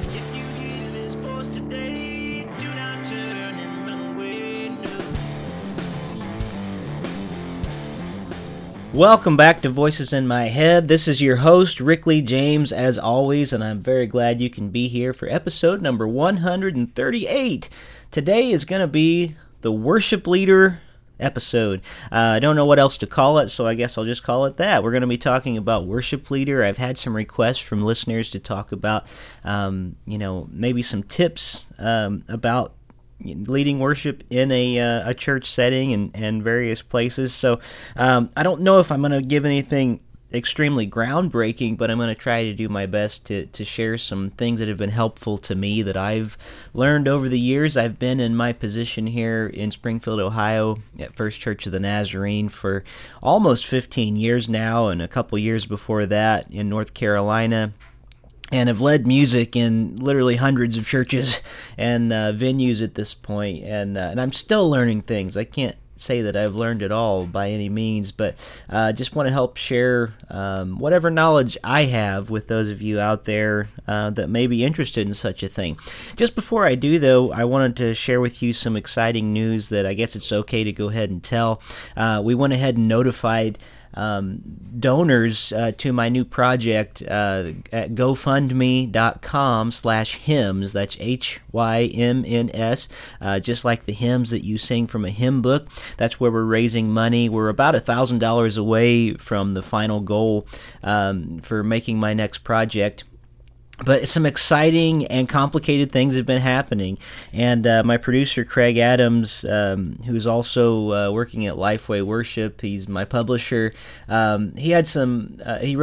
If you hear this voice today, do not turn and run away, no. Welcome back to Voices in My Head. This is your host, Rick Lee James, as always, and I'm very glad you can be here for episode number 138. Today is going to be the Worship Leader episode. I don't know what else to call it, so I guess I'll just call it that. We're going to be talking about worship leader. I've had some requests from listeners to talk about, maybe some tips about leading worship in a church setting and various places. So I don't know if I'm going to give anything extremely groundbreaking, but I'm going to try to do my best to share some things that have been helpful to me that I've learned over the years. I've been in my position here in Springfield, Ohio at First Church of the Nazarene for almost 15 years now, and a couple years before that in North Carolina, and have led music in literally hundreds of churches and venues at this point, and I'm still learning things. I can't say that I've learned it all by any means, but I just want to help share whatever knowledge I have with those of you out there that may be interested in such a thing. Just before I do, though, I wanted to share with you some exciting news that I guess it's okay to go ahead and tell. We went ahead and notified donors to my new project at gofundme.com/hymns. That's HYMNS, just like the hymns that you sing from a hymn book. That's where we're raising money. We're about $1,000 away from the final goal for making my next project. But some exciting and complicated things have been happening, and my producer Craig Adams, who's also working at Lifeway Worship, he's my publisher. He wrote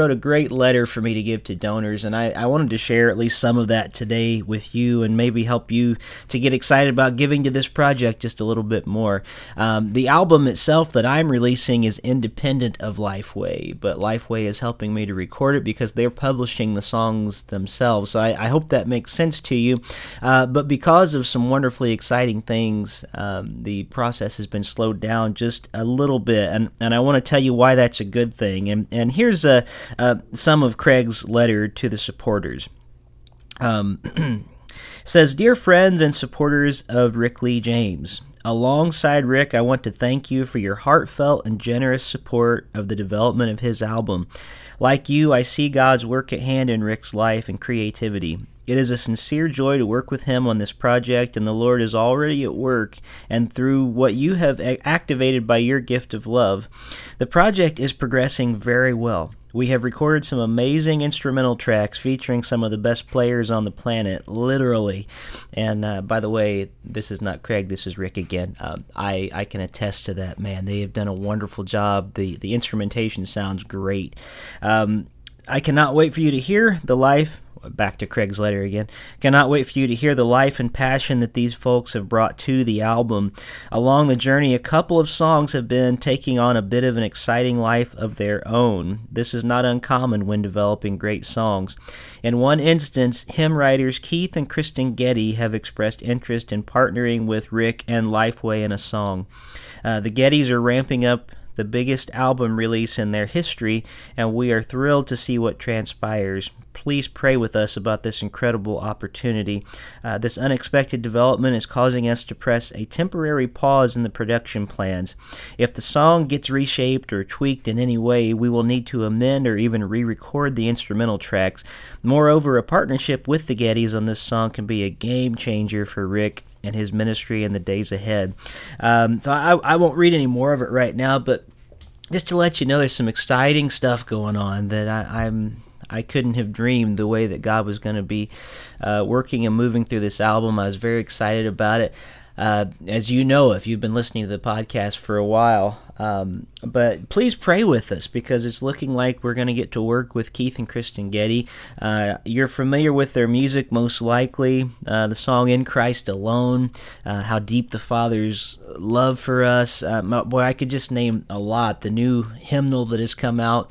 a great letter for me to give to donors, and I wanted to share at least some of that today with you, and maybe help you to get excited about giving to this project just a little bit more. The album itself that I'm releasing is independent of Lifeway, but Lifeway is helping me to record it because they're publishing the songs themselves. So I hope that makes sense to you. But because of some wonderfully exciting things, the process has been slowed down just a little bit, and I want to tell you why that's a good thing. And here's some of Craig's letter to the supporters. Says, "Dear friends and supporters of Rick Lee James, alongside Rick, I want to thank you for your heartfelt and generous support of the development of his album. Like you, I see God's work at hand in Rick's life and creativity. It is a sincere joy to work with him on this project, and the Lord is already at work and through what you have activated by your gift of love. The project is progressing very well. We have recorded some amazing instrumental tracks featuring some of the best players on the planet, literally." And by the way, this is not Craig, this is Rick again. I can attest to that, man. They have done a wonderful job. The instrumentation sounds great. I cannot wait for you to hear the life. Back to Craig's letter again. "Cannot wait for you to hear the life and passion that these folks have brought to the album. Along the journey, a couple of songs have been taking on a bit of an exciting life of their own. This is not uncommon when developing great songs. In one instance, hymn writers Keith and Kristen Getty have expressed interest in partnering with Rick and Lifeway in a song. The Gettys are ramping up the biggest album release in their history, and we are thrilled to see what transpires. Please pray with us about this incredible opportunity. This unexpected development is causing us to press a temporary pause in the production plans. If the song gets reshaped or tweaked in any way, we will need to amend or even re-record the instrumental tracks. Moreover, a partnership with the Gettys on this song can be a game changer for Rick and his ministry in the days ahead." So I won't read any more of it right now, but just to let you know, there's some exciting stuff going on that I couldn't have dreamed the way that God was going to be working and moving through this album. I was very excited about it. As you know, if you've been listening to the podcast for a while, But please pray with us, because it's looking like we're going to get to work with Keith and Kristen Getty. You're familiar with their music, most likely. The song In Christ Alone, How Deep the Father's Love for Us. Boy, I could just name a lot. The new hymnal that has come out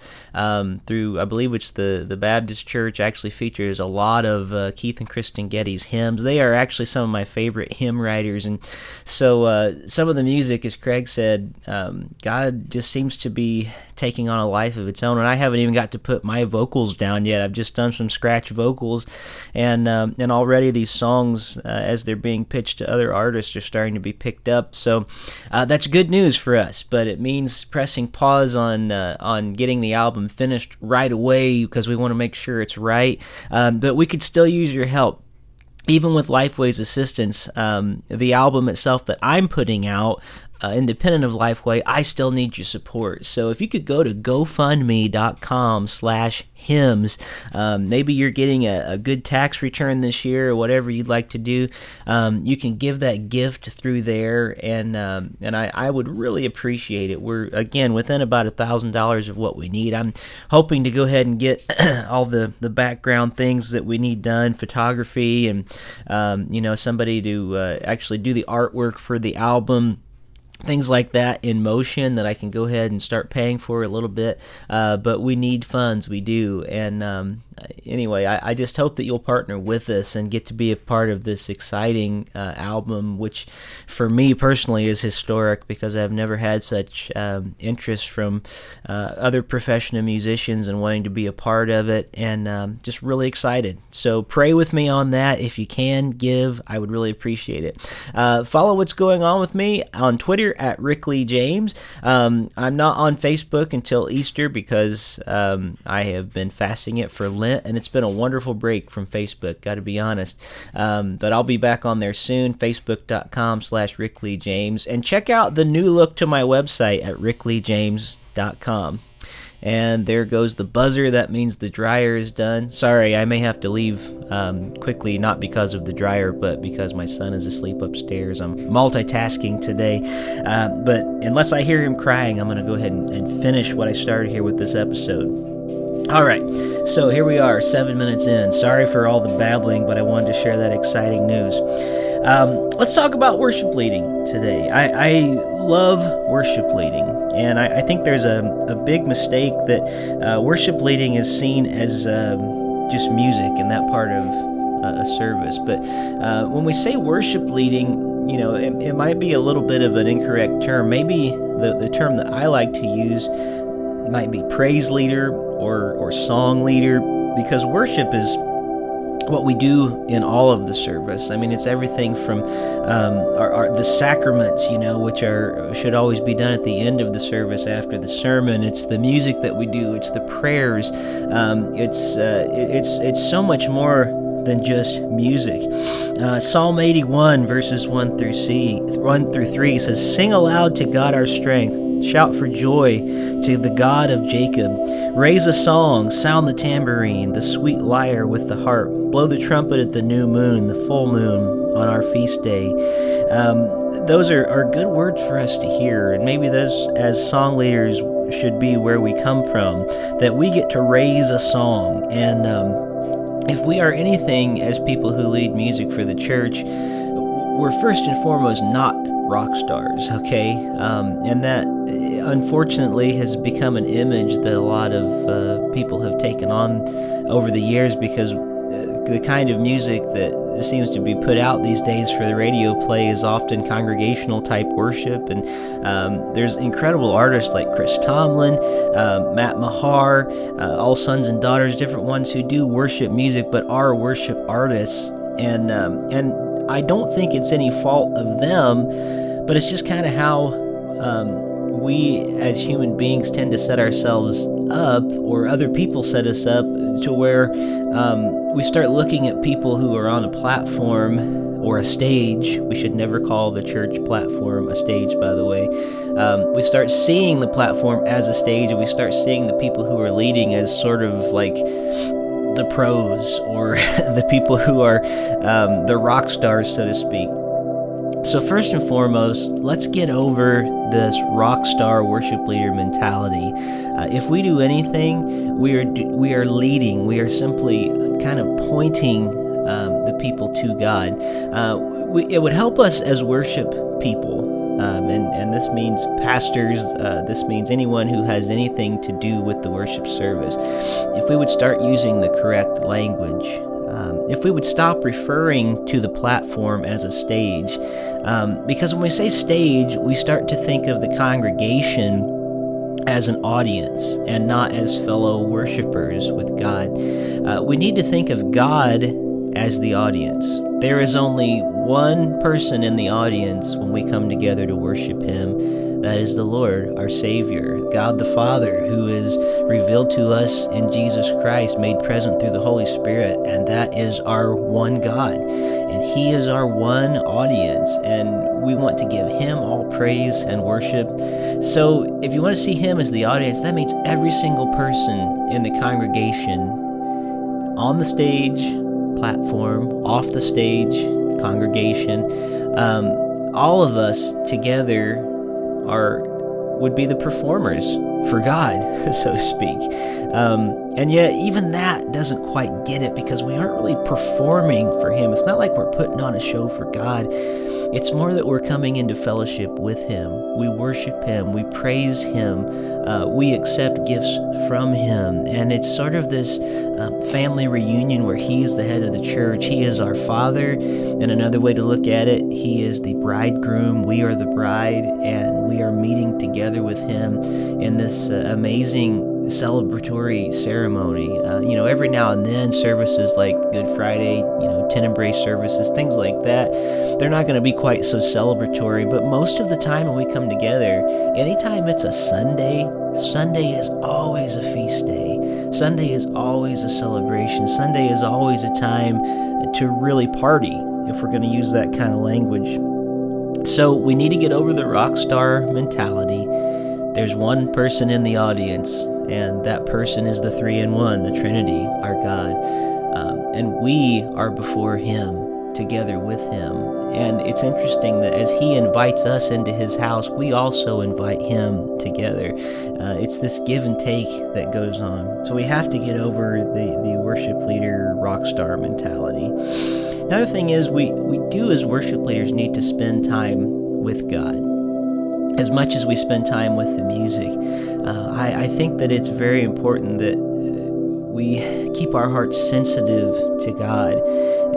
through, I believe it's the Baptist Church, actually features a lot of Keith and Kristen Getty's hymns. They are actually some of my favorite hymn writers. And so some of the music, as Craig said, God just seems to be taking on a life of its own, and I haven't even got to put my vocals down yet. I've just done some scratch vocals, and already these songs, as they're being pitched to other artists, are starting to be picked up. So that's good news for us, but it means pressing pause on getting the album finished right away, because we want to make sure it's right. But we could still use your help. Even with Lifeway's assistance, the album itself that I'm putting out, independent of Lifeway, I still need your support. So if you could go to GoFundMe.com/hymns, maybe you're getting a good tax return this year, or whatever you'd like to do, you can give that gift through there, and I would really appreciate it. We're, again, within about $1,000 of what we need. I'm hoping to go ahead and get all the background things that we need done, photography, and somebody to actually do the artwork for the album, things like that in motion that I can go ahead and start paying for a little bit, but we need funds, we do. And anyway, I just hope that you'll partner with us and get to be a part of this exciting album, which for me personally is historic, because I've never had such interest from other professional musicians and wanting to be a part of it, and just really excited. So pray with me on that. If you can give, I would really appreciate it. Follow what's going on with me on Twitter at Rickley James. I'm not on Facebook until Easter, because I have been fasting it for Lent, and it's been a wonderful break from Facebook, got to be honest. But I'll be back on there soon, facebook.com/Rickley James. And check out the new look to my website at rickleyjames.com. And there goes the buzzer. That means the dryer is done. Sorry, I may have to leave quickly, not because of the dryer, but because my son is asleep upstairs. I'm multitasking today. But unless I hear him crying, I'm going to go ahead and finish what I started here with this episode. All right, so here we are, 7 minutes in. Sorry for all the babbling, but I wanted to share that exciting news. Let's talk about worship leading today. I love worship leading, and I think there's a big mistake that worship leading is seen as just music and that part of a service. But when we say worship leading, it might be a little bit of an incorrect term. Maybe the term that I like to use might be praise leader or song leader, because worship is what we do in all of the service. I mean, it's everything from the sacraments, which should always be done at the end of the service after the sermon. It's the music that we do. It's the prayers. It's so much more than just music. Psalm 81 verses 1 through 3 says, "Sing aloud to God our strength. Shout for joy to the God of Jacob. Raise a song, sound the tambourine, the sweet lyre with the harp. Blow the trumpet at the new moon, the full moon on our feast day." Those are good words for us to hear, and maybe those, as song leaders, should be where we come from, that we get to raise a song. And if we are anything as people who lead music for the church, we're first and foremost not rock stars, okay? And that, unfortunately, has become an image that a lot of people have taken on over the years, because the kind of music that seems to be put out these days for the radio play is often congregational type worship. And there's incredible artists like Chris Tomlin, Matt Mahar, All Sons and Daughters, different ones who do worship music but are worship artists. And I don't think it's any fault of them, but it's just kind of how we as human beings tend to set ourselves up, or other people set us up, to where we start looking at people who are on a platform or a stage. We should never call the church platform a stage, by the way. We start seeing the platform as a stage, and we start seeing the people who are leading as sort of like the pros, or the people who are the rock stars, so to speak. So first and foremost, let's get over this rock star worship leader mentality. If we do anything, we are leading. We are simply kind of pointing the people to God. It would help us as worship people. And this means pastors, this means anyone who has anything to do with the worship service. If we would start using the correct language, if we would stop referring to the platform as a stage, because when we say stage, we start to think of the congregation as an audience and not as fellow worshipers with God. We need to think of God as the audience. There is only one person in the audience when we come together to worship Him. That is the Lord, our Savior, God the Father, who is revealed to us in Jesus Christ, made present through the Holy Spirit, and that is our one God. And He is our one audience, and we want to give Him all praise and worship. So if you want to see Him as the audience, that means every single person in the congregation, on the stage, platform, off the stage, congregation, all of us together would be the performers for God, so to speak. And yet even that doesn't quite get it, because we aren't really performing for Him. It's not like we're putting on a show for God. It's more that we're coming into fellowship with Him. We worship Him. We praise Him. We accept gifts from Him. And it's sort of this family reunion where He's the head of the church. He is our Father. And another way to look at it, He is the bridegroom. We are the bride. And we are meeting together with Him in this amazing celebratory ceremony. Every now and then, services like Good Friday, Tenebrae services, things like that, they're not going to be quite so celebratory, but most of the time when we come together, anytime it's a Sunday is always a feast day. Sunday is always a celebration. Sunday is always a time to really party, if we're going to use that kind of language. So we need to get over the rock star mentality. There's one person in the audience, and that person is the three in one, the Trinity, our God. And we are before Him, together with Him. And it's interesting that as He invites us into His house, we also invite Him together. It's this give and take that goes on. So we have to get over the worship leader rock star mentality. Another thing is we do as worship leaders need to spend time with God. As much as we spend time with the music, I think that it's very important that we keep our hearts sensitive to God.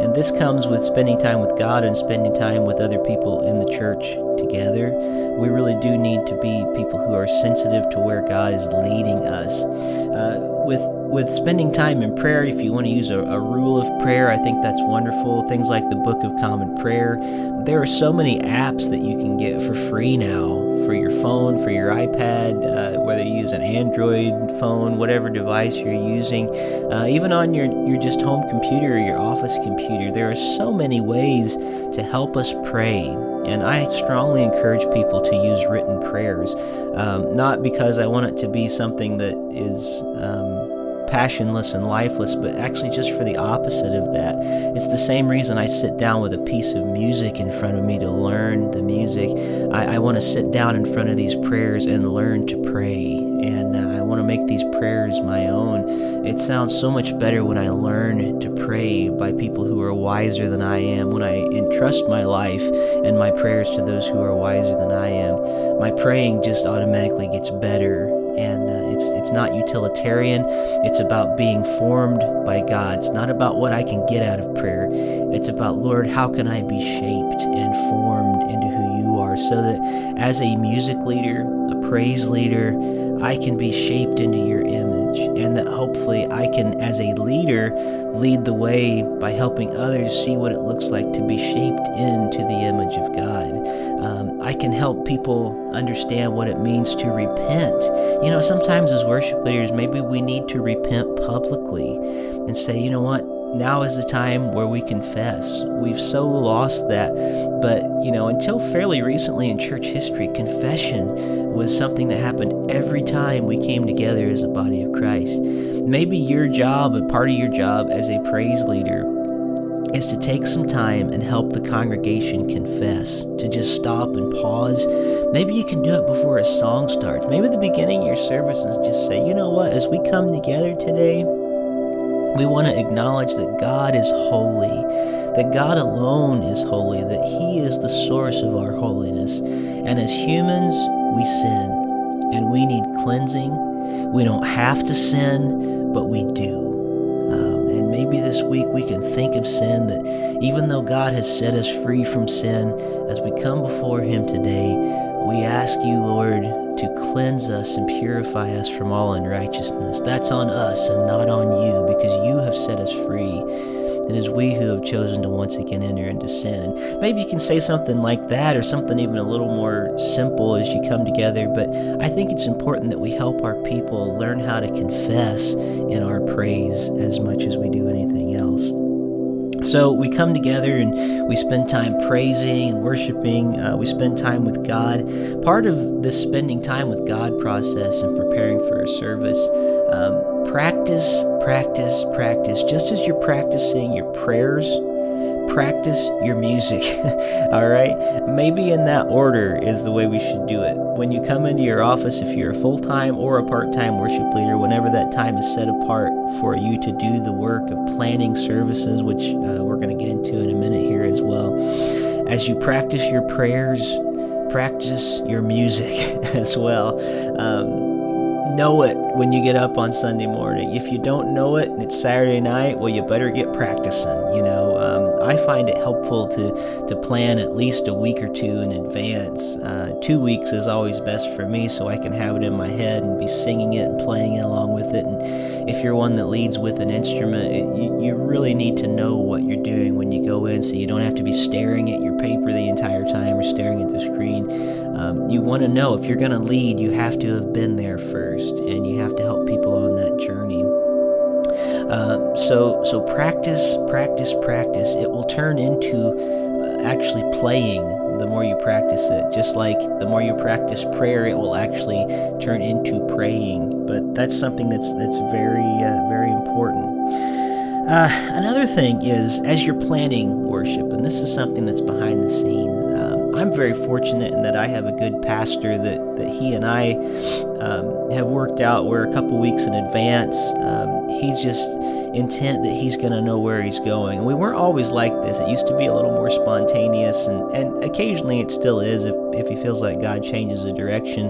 And this comes with spending time with God and spending time with other people in the church together. We really do need to be people who are sensitive to where God is leading us. With spending time in prayer, if you want to use a rule of prayer, I think that's wonderful. Things like the Book of Common Prayer. There are so many apps that you can get for free now, for your phone, for your iPad, whether you use an Android phone, whatever device you're using, even on your just home computer or your office computer. There are so many ways to help us pray, and I strongly encourage people to use written prayers, not because I want it to be something that is passionless and lifeless, but actually just for the opposite of that. It's the same reason I sit down with a piece of music in front of me to learn the music. I want to sit down in front of these prayers and learn to pray, and I want to make these prayers my own. It sounds so much better when I learn to pray by people who are wiser than I am, when I entrust my life and my prayers to those who are wiser than I am. My praying just automatically gets better. And it's not utilitarian. It's about being formed by God. It's not about what I can get out of prayer. It's about, Lord, how can I be shaped and formed into who You are, so that as a music leader, a praise leader, I can be shaped into Your image, and that hopefully I can, as a leader, lead the way by helping others see what it looks like to be shaped into the image of God. I can help people understand what it means to repent. Sometimes as worship leaders, maybe we need to repent publicly and say, you know what? Now is the time where we confess. We've so lost that. But, until fairly recently in church history, confession was something that happened every time we came together as a body of Christ. Maybe your job, a part of your job as a praise leader, is to take some time and help the congregation confess, to just stop and pause. Maybe you can do it before a song starts. Maybe the beginning of your service and just say, you know what, as we come together today, we want to acknowledge that God is holy, that God alone is holy, that He is the source of our holiness. And as humans, we sin, and we need cleansing. We don't have to sin, but we do. And maybe this week we can think of sin, that even though God has set us free from sin, as we come before Him today, we ask You, Lord, to cleanse us and purify us from all unrighteousness. That's on us and not on You, because You have set us free. It is we who have chosen to once again enter into sin. And maybe you can say something like that, or something even a little more simple as you come together, but I think it's important that we help our people learn how to confess in our praise as much as we do anything else. So we come together and we spend time praising and worshiping. We spend time with God. Part of this spending time with God process and preparing for a service, practice. Just as you're practicing your prayers, practice your music. All right? Maybe in that order is the way we should do it. When you come into your office, if you're a full-time or a part-time worship leader, whenever that time is set apart for you to do the work of planning services, which we're going to get into in a minute here as well, as you practice your prayers, practice your music as well. Know it when you get up on Sunday morning. If you don't know it and it's Saturday night, well, you better get practicing. You know, I find it helpful to plan at least a week or two in advance. 2 weeks is always best for me, so I can have it in my head and be singing it and playing it along with it. And if you're one that leads with an instrument, you really need to know what you're doing when you go in, so you don't have to be staring at your paper the entire time or staring at the screen. You want to know, if you're going to lead, you have to have been there first, and you have to help people on that journey. So practice. It will turn into actually playing the more you practice it. Just like the more you practice prayer, it will actually turn into praying. But that's something that's very, very important. Another thing is, as you're planning worship, and this is something that's behind the scenes, I'm very fortunate in that I have a good pastor that he and I have worked out. We're a couple weeks in advance. He's just intent that he's going to know where he's going. And we weren't always like this. It used to be a little more spontaneous, and occasionally it still is if he feels like God changes the direction.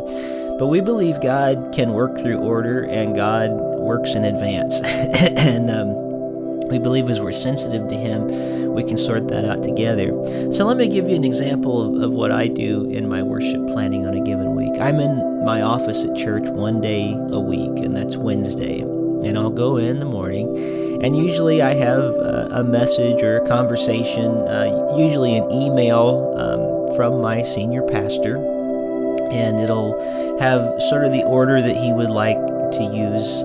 But we believe God can work through order, and God works in advance. And we believe as we're sensitive to Him, we can sort that out together. So let me give you an example of what I do in my worship planning on a given week. I'm in my office at church one day a week, and that's Wednesday. And I'll go in the morning, and usually I have a message or a conversation, usually an email from my senior pastor, and it'll have sort of the order that he would like to use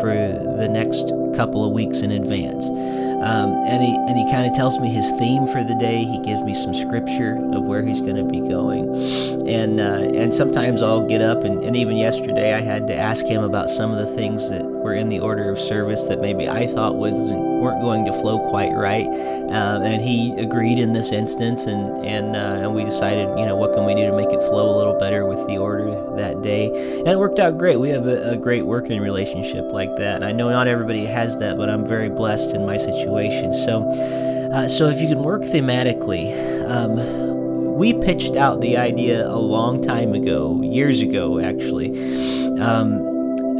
for the next couple of weeks in advance. And he kind of tells me his theme for the day. He gives me some scripture of where he's going to be going. And sometimes I'll get up, and even yesterday I had to ask him about some of the things that were in the order of service that maybe I thought weren't going to flow quite right. And he agreed in this instance, and we decided, you know, what can we do to make it flow a little better with the order that day? And it worked out great. We have a great working relationship like that. And I know not everybody has that, but I'm very blessed in my situation. So if you can work thematically, we pitched out the idea a long time ago, years ago actually,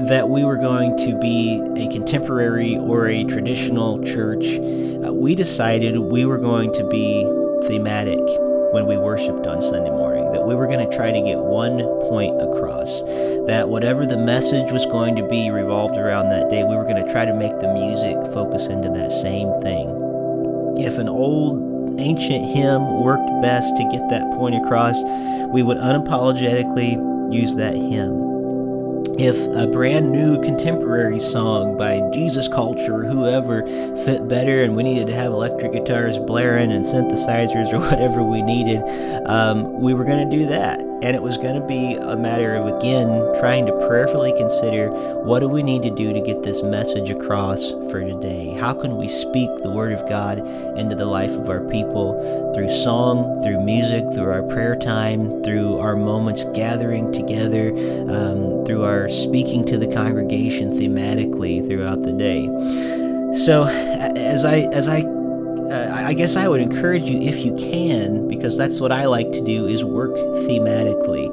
that we were going to be a contemporary or a traditional church. We decided we were going to be thematic when we worshiped on Sunday morning, that we were going to try to get one point across, that whatever the message was going to be revolved around that day, we were going to try to make the music focus into that same thing. If an old, ancient hymn worked best to get that point across, we would unapologetically use that hymn. If a brand new contemporary song by Jesus Culture or whoever fit better, and we needed to have electric guitars blaring and synthesizers or whatever we needed, we were going to do that. And it was going to be a matter of, again, trying to prayerfully consider, what do we need to do to get this message across for today? How can we speak the Word of God into the life of our people through song, through music, through our prayer time, through our moments gathering together, through our speaking to the congregation thematically throughout the day? So I guess I would encourage you, if you can, because that's what I like to do, is work thematically.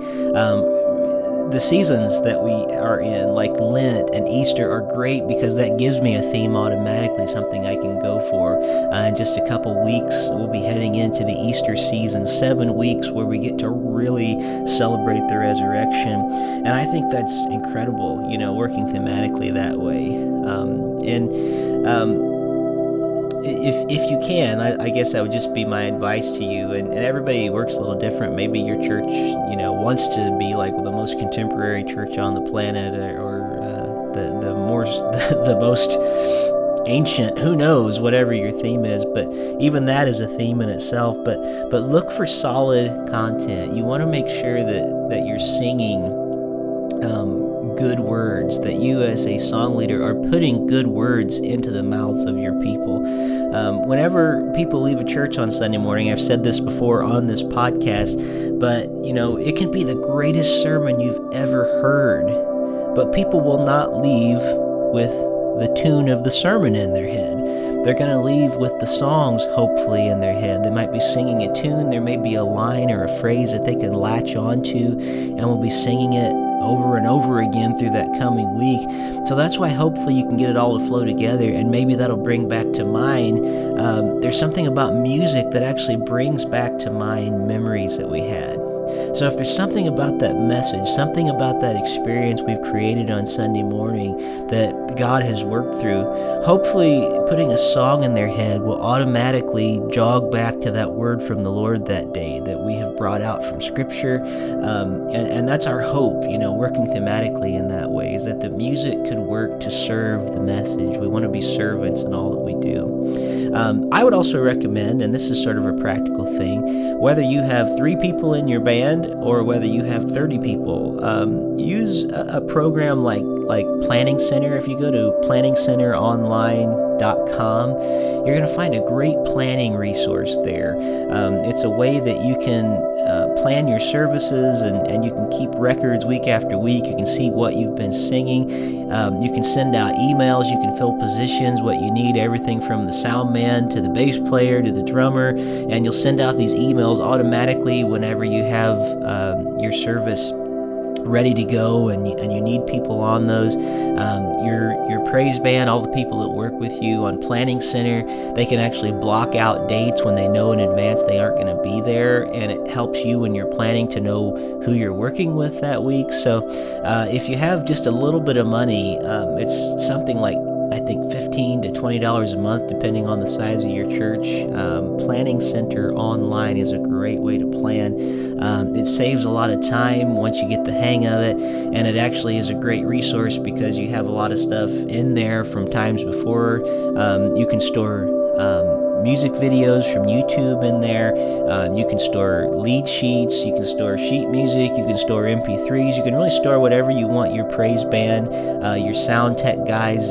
The seasons that we are in, like Lent and Easter, are great because that gives me a theme automatically, something I can go for. In just a couple weeks, we'll be heading into the Easter season, 7 weeks where we get to really celebrate the resurrection. And I think that's incredible, you know, working thematically that way. If you can, I guess that would just be my advice to you. And everybody works a little different. Maybe your church, you know, wants to be like the most contemporary church on the planet, or the most ancient, who knows, whatever your theme is. But even that is a theme in itself. But look for solid content. You want to make sure that you're singing good words, that you as a song leader are putting good words into the mouths of your people. Whenever people leave a church on Sunday morning, I've said this before on this podcast, but you know, it can be the greatest sermon you've ever heard, but people will not leave with the tune of the sermon in their head. They're going to leave with the songs, hopefully, in their head. They might be singing a tune. There may be a line or a phrase that they can latch onto, and will be singing it over and over again through that coming week. So that's why hopefully you can get it all to flow together, and maybe that'll bring back to mind. There's something about music that actually brings back to mind memories that we had. So if there's something about that message, something about that experience we've created on Sunday morning that God has worked through, hopefully putting a song in their head will automatically jog back to that word from the Lord that day that we have brought out from Scripture. And that's our hope, you know, working thematically in that way, is that the music could work to serve the message. We want to be servants in all that we do. I would also recommend, and this is sort of a practical thing, whether you have 3 people in your band or whether you have 30 people, use a program like Planning Center. If you go to planningcenteronline.com, you're going to find a great planning resource there. It's a way that you can plan your services, and you can keep records week after week. You can see what you've been singing. You can send out emails. You can fill positions, what you need, everything from the sound man to the bass player to the drummer, and you'll send out these emails automatically whenever you have your service ready to go, and you need people on those. Your praise band, all the people that work with you on Planning Center, they can actually block out dates when they know in advance they aren't going to be there, and it helps you when you're planning to know who you're working with that week. So if you have just a little bit of money, it's something like, I think, $15 to $20 a month, depending on the size of your church. Planning Center Online is a great way to plan. It saves a lot of time once you get the hang of it, and it actually is a great resource because you have a lot of stuff in there from times before. You can store music videos from YouTube in there. You can store lead sheets. You can store sheet music. You can store MP3s. You can really store whatever you want. Your praise band, your sound tech guys,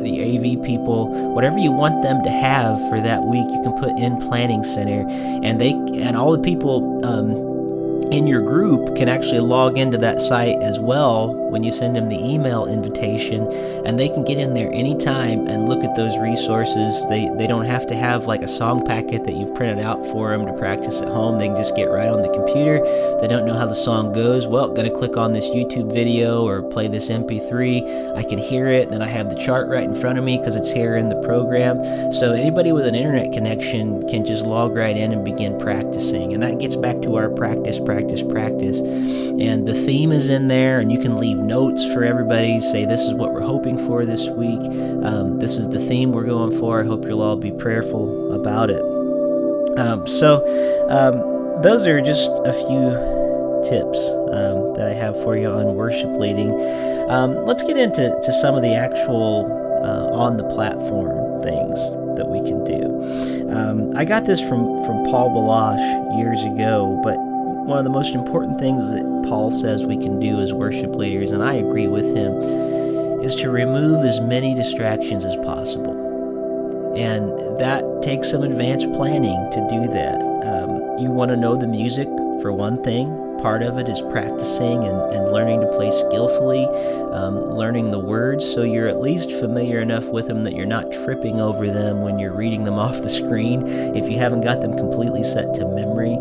the AV people, whatever you want them to have for that week, you can put in Planning Center, and all the people in your group can actually log into that site as well when you send them the email invitation, and they can get in there anytime and look at those resources. They don't have to have like a song packet that you've printed out for them to practice at home. They can just get right on the computer. They don't know how the song goes. Well, gonna click on this YouTube video or play this MP3. I can hear it, then I have the chart right in front of me because it's here in the program. So anybody with an internet connection can just log right in and begin practicing, and that gets back to our practice, and the theme is in there, and you can leave notes for everybody. Say, this is what we're hoping for this week, this is the theme we're going for. I hope you'll all be prayerful about it. Those are just a few tips that I have for you on worship leading. Let's get into some of the actual on the platform things that we can do. I got this from Paul Balash years ago, but one of the most important things that Paul says we can do as worship leaders, and I agree with him, is to remove as many distractions as possible. And that takes some advanced planning to do that. You want to know the music, for one thing. Part of it is practicing and learning to play skillfully, learning the words so you're at least familiar enough with them that you're not tripping over them when you're reading them off the screen. If you haven't got them completely set to memory,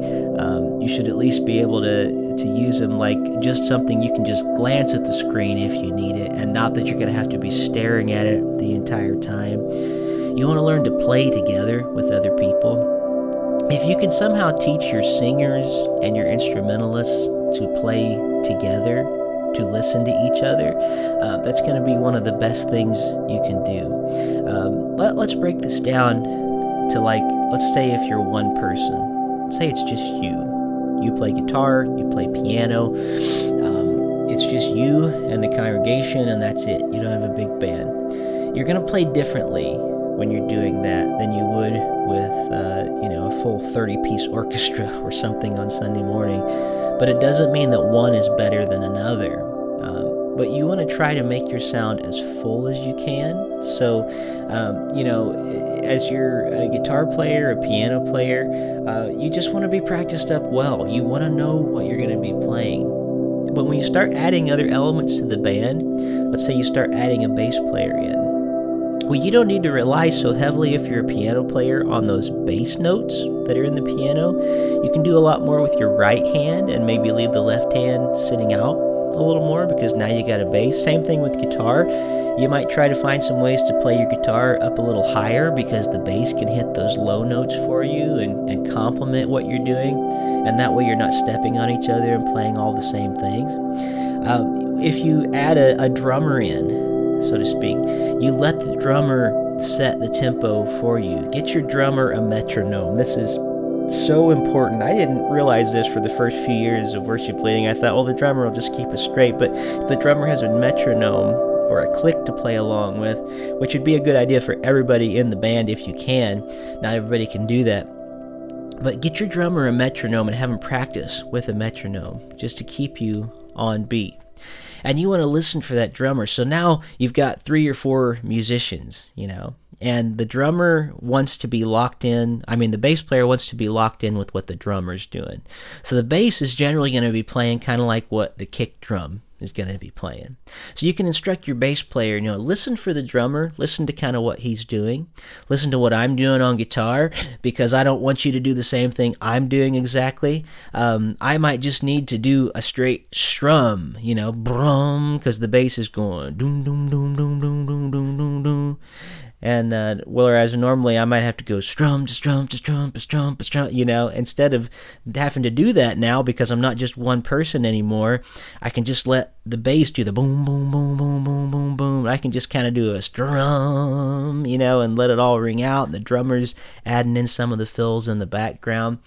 you should at least be able to use them like just something you can just glance at the screen if you need it, and not that you're going to have to be staring at it the entire time. You want to learn to play together with other people. If you can somehow teach your singers and your instrumentalists to play together, to listen to each other, that's going to be one of the best things you can do. But let's break this down to, like, let's say if you're one person, say it's just you. You play guitar, you play piano, it's just you and the congregation, and that's it. You don't have a big band. You're going to play differently when you're doing that than you would with a full 30-piece orchestra or something on Sunday morning. But it doesn't mean that one is better than another. But you want to try to make your sound as full as you can. So, as you're a guitar player, a piano player, you just want to be practiced up well. You want to know what you're going to be playing. But when you start adding other elements to the band, let's say you start adding a bass player in. Well, you don't need to rely so heavily, if you're a piano player, on those bass notes that are in the piano. You can do a lot more with your right hand and maybe leave the left hand sitting out a little more, because now you got a bass. Same thing with guitar. You might try to find some ways to play your guitar up a little higher, because the bass can hit those low notes for you and complement what you're doing. And that way you're not stepping on each other and playing all the same things. If you add a drummer in, so to speak, you let the drummer set the tempo for you. Get your drummer a metronome. This is so important. I didn't realize this for the first few years of worship leading. I thought, well, the drummer will just keep us straight. But if the drummer has a metronome or a click to play along with, which would be a good idea for everybody in the band if you can. Not everybody can do that. But get your drummer a metronome and have him practice with a metronome just to keep you on beat. And you want to listen for that drummer. So now you've got 3 or 4 musicians, and the drummer wants to be locked in. I mean, the bass player wants to be locked in with what the drummer's doing. So the bass is generally going to be playing kind of like what the kick drum is going to be playing. So you can instruct your bass player, listen for the drummer, listen to kind of what he's doing, listen to what I'm doing on guitar, because I don't want you to do the same thing I'm doing exactly. I might just need to do a straight strum, brum, because the bass is going doom, doom, doom, doom, doom, doom, doom, doom, doom. And whereas normally I might have to go strum to strum to strum to strum to strum, instead of having to do that now, because I'm not just one person anymore, I can just let the bass do the boom, boom, boom, boom, boom, boom, boom. I can just kind of do a strum, and let it all ring out. And the drummer's adding in some of the fills in the background.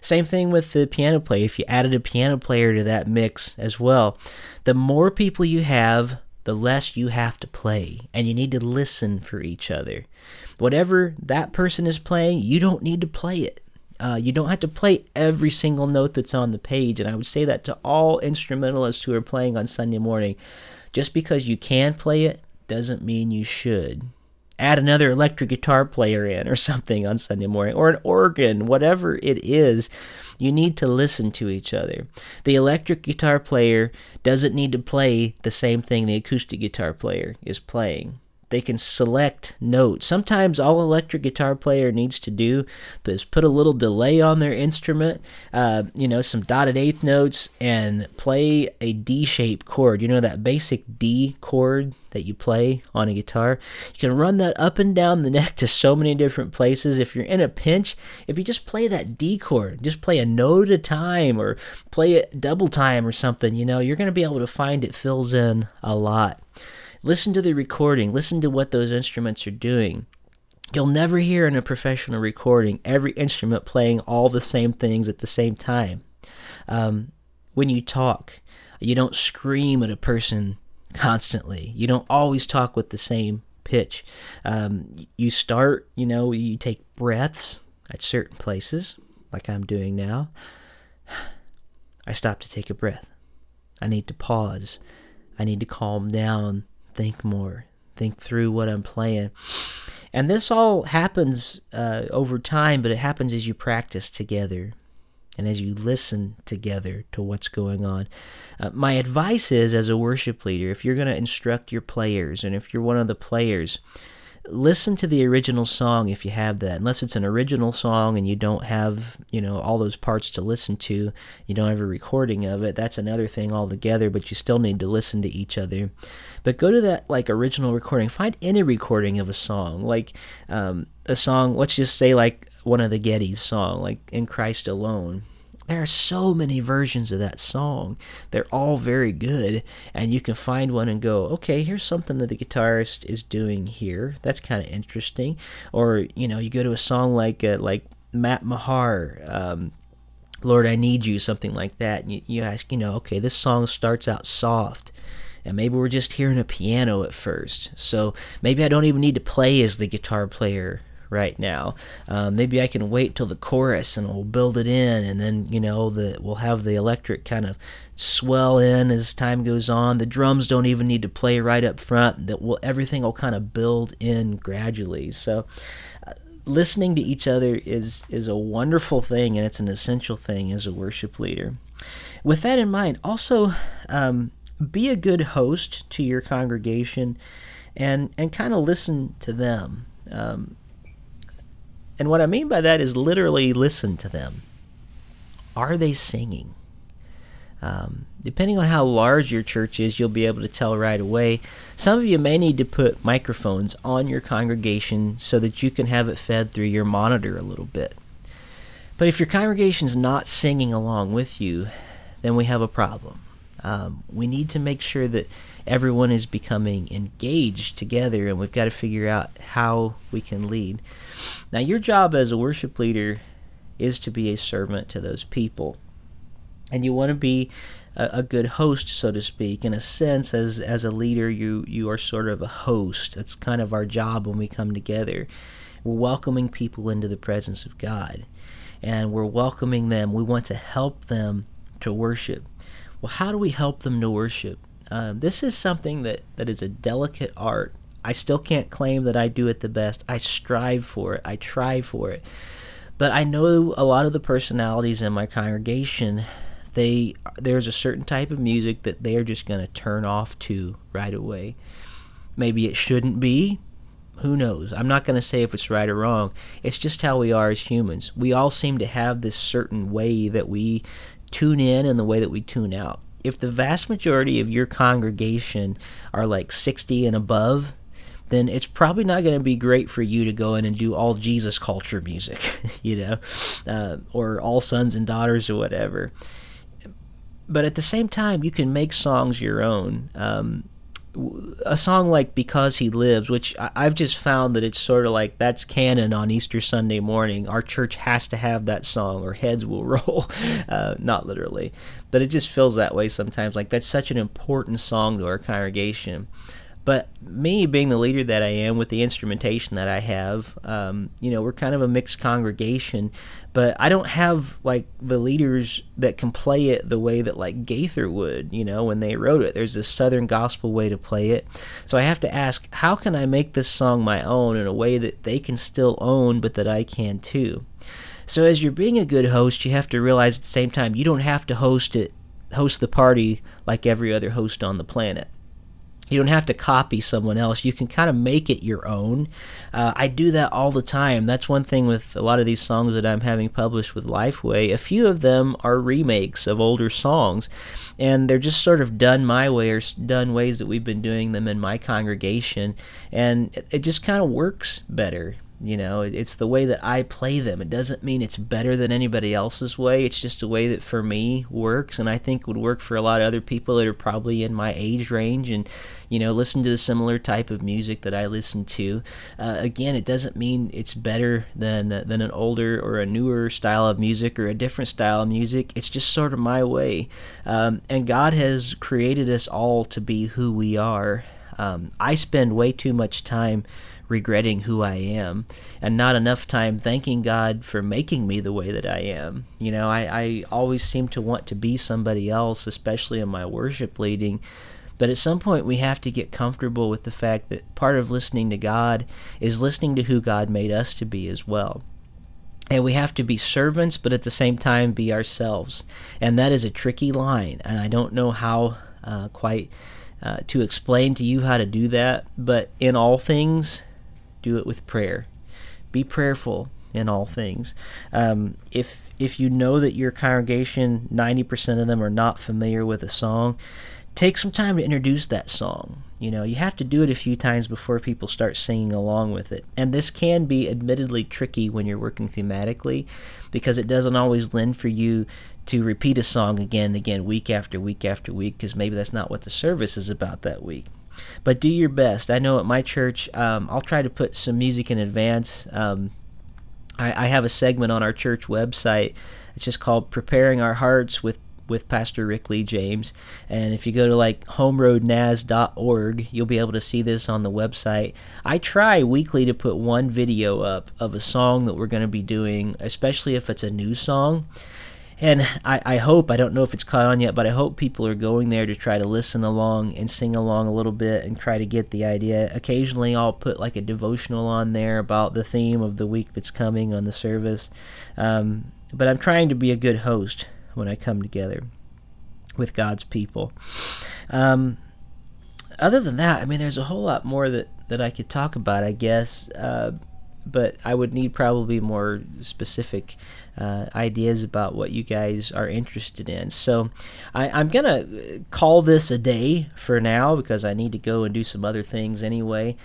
Same thing with the piano player. If you added a piano player to that mix as well, the more people you have, the less you have to play, and you need to listen for each other. Whatever that person is playing, you don't need to play it. You don't have to play every single note that's on the page, and I would say that to all instrumentalists who are playing on Sunday morning. Just because you can play it doesn't mean you should. Add another electric guitar player in or something on Sunday morning, or an organ, whatever it is. You need to listen to each other. The electric guitar player doesn't need to play the same thing the acoustic guitar player is playing. They can select notes. Sometimes all electric guitar player needs to do is put a little delay on their instrument, some dotted eighth notes, and play a D-shaped chord. That basic D chord that you play on a guitar. You can run that up and down the neck to so many different places. If you're in a pinch, if you just play that D chord, just play a note at a time or play it double time or something, you're going to be able to find it fills in a lot. Listen to the recording. Listen to what those instruments are doing. You'll never hear in a professional recording every instrument playing all the same things at the same time. When you talk, you don't scream at a person constantly. You don't always talk with the same pitch. You start, you take breaths at certain places, like I'm doing now. I stop to take a breath. I need to pause. I need to calm down, think more, think through what I'm playing. And this all happens over time, but it happens as you practice together and as you listen together to what's going on. My advice is, as a worship leader, if you're going to instruct your players, and if you're one of the players, listen to the original song if you have that. Unless it's an original song and you don't have, all those parts to listen to, you don't have a recording of it, that's another thing altogether, but you still need to listen to each other. But go to that, original recording. Find any recording of a song, let's just say, one of the Gettys song, In Christ Alone. There are so many versions of that song. They're all very good, and you can find one and go, okay, here's something that the guitarist is doing here. That's kind of interesting. Or, you go to a song like Matt Mahar, Lord, I Need You, something like that, and you ask, okay, this song starts out soft, and maybe we're just hearing a piano at first, so maybe I don't even need to play as the guitar player right now. Maybe I can wait till the chorus and we'll build it in, and then we'll have the electric kind of swell in as time goes on. The drums don't even need to play right up front. Everything will kind of build in gradually. So listening to each other is a wonderful thing, and it's an essential thing as a worship leader. With that in mind, also be a good host to your congregation, and kind of listen to them. And what I mean by that is literally listen to them. Are they singing? Depending on how large your church is, you'll be able to tell right away. Some of you may need to put microphones on your congregation so that you can have it fed through your monitor a little bit. But if your congregation's not singing along with you, then we have a problem. We need to make sure that everyone is becoming engaged together, and we've got to figure out how we can lead. Now, your job as a worship leader is to be a servant to those people, and you want to be a good host, so to speak. In a sense, as a leader, you are sort of a host. That's kind of our job when we come together. We're welcoming people into the presence of God, and we're welcoming them. We want to help them to worship. Well, how do we help them to worship? This is something that is a delicate art. I still can't claim that I do it the best. I strive for it. I try for it. But I know a lot of the personalities in my congregation, there's a certain type of music that they are just going to turn off to right away. Maybe it shouldn't be. Who knows? I'm not going to say if it's right or wrong. It's just how we are as humans. We all seem to have this certain way that we tune in and the way that we tune out. If the vast majority of your congregation are 60 and above, then it's probably not going to be great for you to go in and do all Jesus culture music, or all sons and daughters or whatever. But at the same time, you can make songs your own. A song like Because He Lives, which I've just found that it's sort of that's canon on Easter Sunday morning. Our church has to have that song or heads will roll. Not literally, but it just feels that way sometimes. That's such an important song to our congregation. But me being the leader that I am with the instrumentation that I have, we're kind of a mixed congregation, but I don't have the leaders that can play it the way that Gaither would, when they wrote it. There's this Southern gospel way to play it. So I have to ask, how can I make this song my own in a way that they can still own, but that I can too? So as you're being a good host, you have to realize at the same time, you don't have to host the party like every other host on the planet. You don't have to copy someone else. You can kind of make it your own. I do that all the time. That's one thing with a lot of these songs that I'm having published with Lifeway. A few of them are remakes of older songs, and they're just sort of done my way or done ways that we've been doing them in my congregation, and it just kind of works better. It's the way that I play them. It doesn't mean it's better than anybody else's way. It's just a way that for me works, and I think would work for a lot of other people that are probably in my age range and, listen to the similar type of music that I listen to. Again, it doesn't mean it's better than an older or a newer style of music or a different style of music. It's just sort of my way. And God has created us all to be who we are. I spend way too much time regretting who I am and not enough time thanking God for making me the way that I am. You know, I always seem to want to be somebody else, especially in my worship leading. But at some point, we have to get comfortable with the fact that part of listening to God is listening to who God made us to be as well. And we have to be servants, but at the same time, be ourselves. And that is a tricky line, and I don't know how quite to explain to you how to do that. But in all things, do it with prayer. Be prayerful in all things. If you know that your congregation, 90% of them are not familiar with a song, take some time to introduce that song. You know, you have to do it a few times before people start singing along with it. And this can be admittedly tricky when you're working thematically, because it doesn't always lend for you to repeat a song again and again, week after week after week, because maybe that's not what the service is about that week. But do your best. I know at my church, I'll try to put some music in advance. I have a segment on our church website. It's just called Preparing Our Hearts with Pastor Rick Lee James. And if you go to like homeroadnaz.org, you'll be able to see this on the website. I try weekly to put one video up of a song that we're going to be doing, especially if it's a new song. And I hope, I don't know if it's caught on yet, but I hope people are going there to try to listen along and sing along a little bit and try to get the idea. Occasionally I'll put like a devotional on there about the theme of the week that's coming on the service. But I'm trying to be a good host when I come together with God's people. Other than that, I mean, there's a whole lot more that I could talk about, I guess, but I would need probably more specific ideas about what you guys are interested in. So I'm going to call this a day for now, because I need to go and do some other things anyway.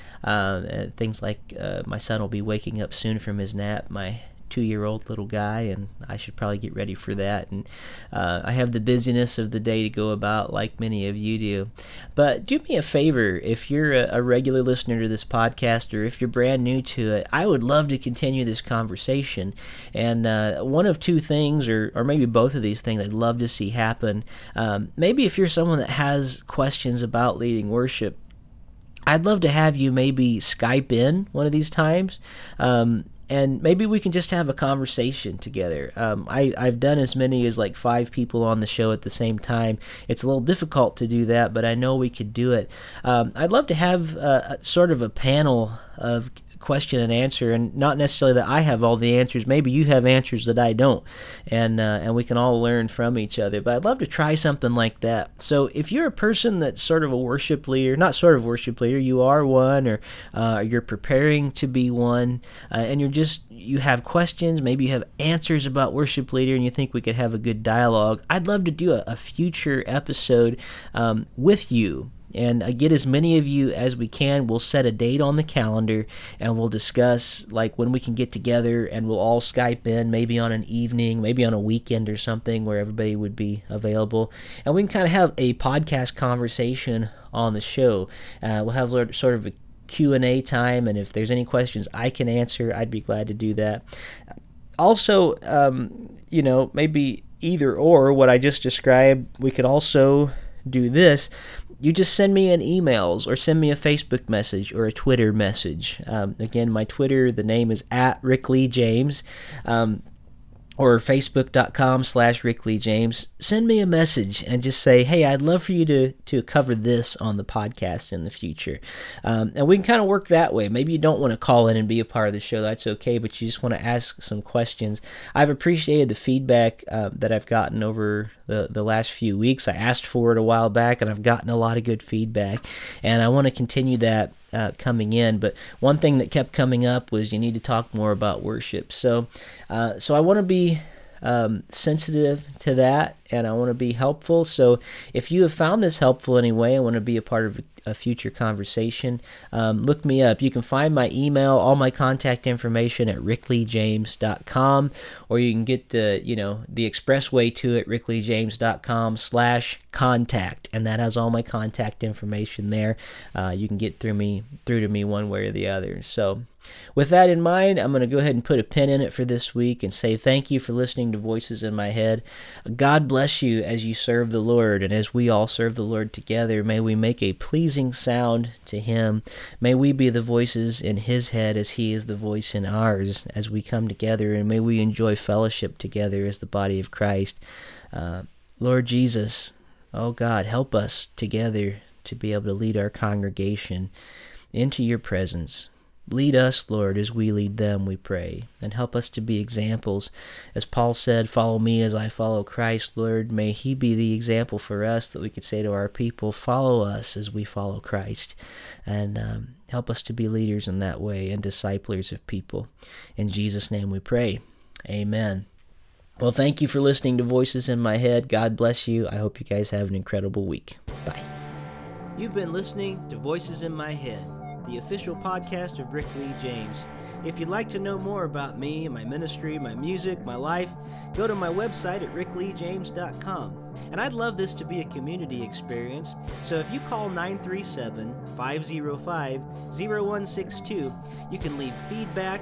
Things like my son will be waking up soon from his nap, my 2-year-old little guy, and I should probably get ready for that. And I have the busyness of the day to go about, like many of you do. But do me a favor, if you're a regular listener to this podcast, or if you're brand new to it, I would love to continue this conversation. And one of two things, or maybe both of these things, I'd love to see happen. Maybe if you're someone that has questions about leading worship, I'd love to have you maybe Skype in one of these times. And maybe we can just have a conversation together. I've done as many as like 5 people on the show at the same time. It's a little difficult to do that, but I know we could do it. I'd love to have sort of a panel of question and answer, and not necessarily that I have all the answers. Maybe you have answers that I don't, and we can all learn from each other. But I'd love to try something like that. So if you're a person that's sort of a worship leader, not sort of worship leader, you are one, or you're preparing to be one, and you have questions, maybe you have answers about worship leader, and you think we could have a good dialogue, I'd love to do a future episode with you. And get as many of you as we can. We'll set a date on the calendar, and we'll discuss like when we can get together, and we'll all Skype in, maybe on an evening, maybe on a weekend or something where everybody would be available. And we can kind of have a podcast conversation on the show. We'll have sort of a Q&A time, and if there's any questions I can answer, I'd be glad to do that. Also, you know, maybe either or what I just described, we could also do this. You just send me an email, or send me a Facebook message or a Twitter message. Again, my Twitter, the name is @RickLeeJames, or facebook.com/RickLeeJames. Send me a message and just say, hey, I'd love for you to cover this on the podcast in the future. And we can kind of work that way. Maybe you don't want to call in and be a part of the show. That's okay, but you just want to ask some questions. I've appreciated the feedback that I've gotten over the last few weeks. I asked for it a while back, and I've gotten a lot of good feedback, and I want to continue that coming in. But one thing that kept coming up was you need to talk more about worship. So I want to be sensitive to that, and I want to be helpful. So if you have found this helpful anyway, I want to be a part of a future conversation. Look me up. You can find my email, all my contact information at rickleejames.com, or you can get the expressway to it, rickleejames.com/contact, and that has all my contact information there. You can get through to me one way or the other. So with that in mind, I'm going to go ahead and put a pin in it for this week and say thank you for listening to Voices in My Head. God bless. bless you as you serve the Lord, and as we all serve the Lord together, may we make a pleasing sound to Him. May we be the voices in His head as He is the voice in ours as we come together, and may we enjoy fellowship together as the body of Christ. Lord Jesus, oh God, help us together to be able to lead our congregation into your presence. Lead us, Lord, as we lead them, we pray, and help us to be examples. As Paul said, follow me as I follow Christ, Lord. May he be the example for us that we could say to our people, follow us as we follow Christ, and help us to be leaders in that way and disciplers of people. In Jesus' name we pray. Amen. Well, thank you for listening to Voices in My Head. God bless you. I hope you guys have an incredible week. Bye. You've been listening to Voices in My Head, the official podcast of Rick Lee James. If you'd like to know more about me, my ministry, my music, my life, go to my website at rickleejames.com. And I'd love this to be a community experience, so if you call 937-505-0162, you can leave feedback,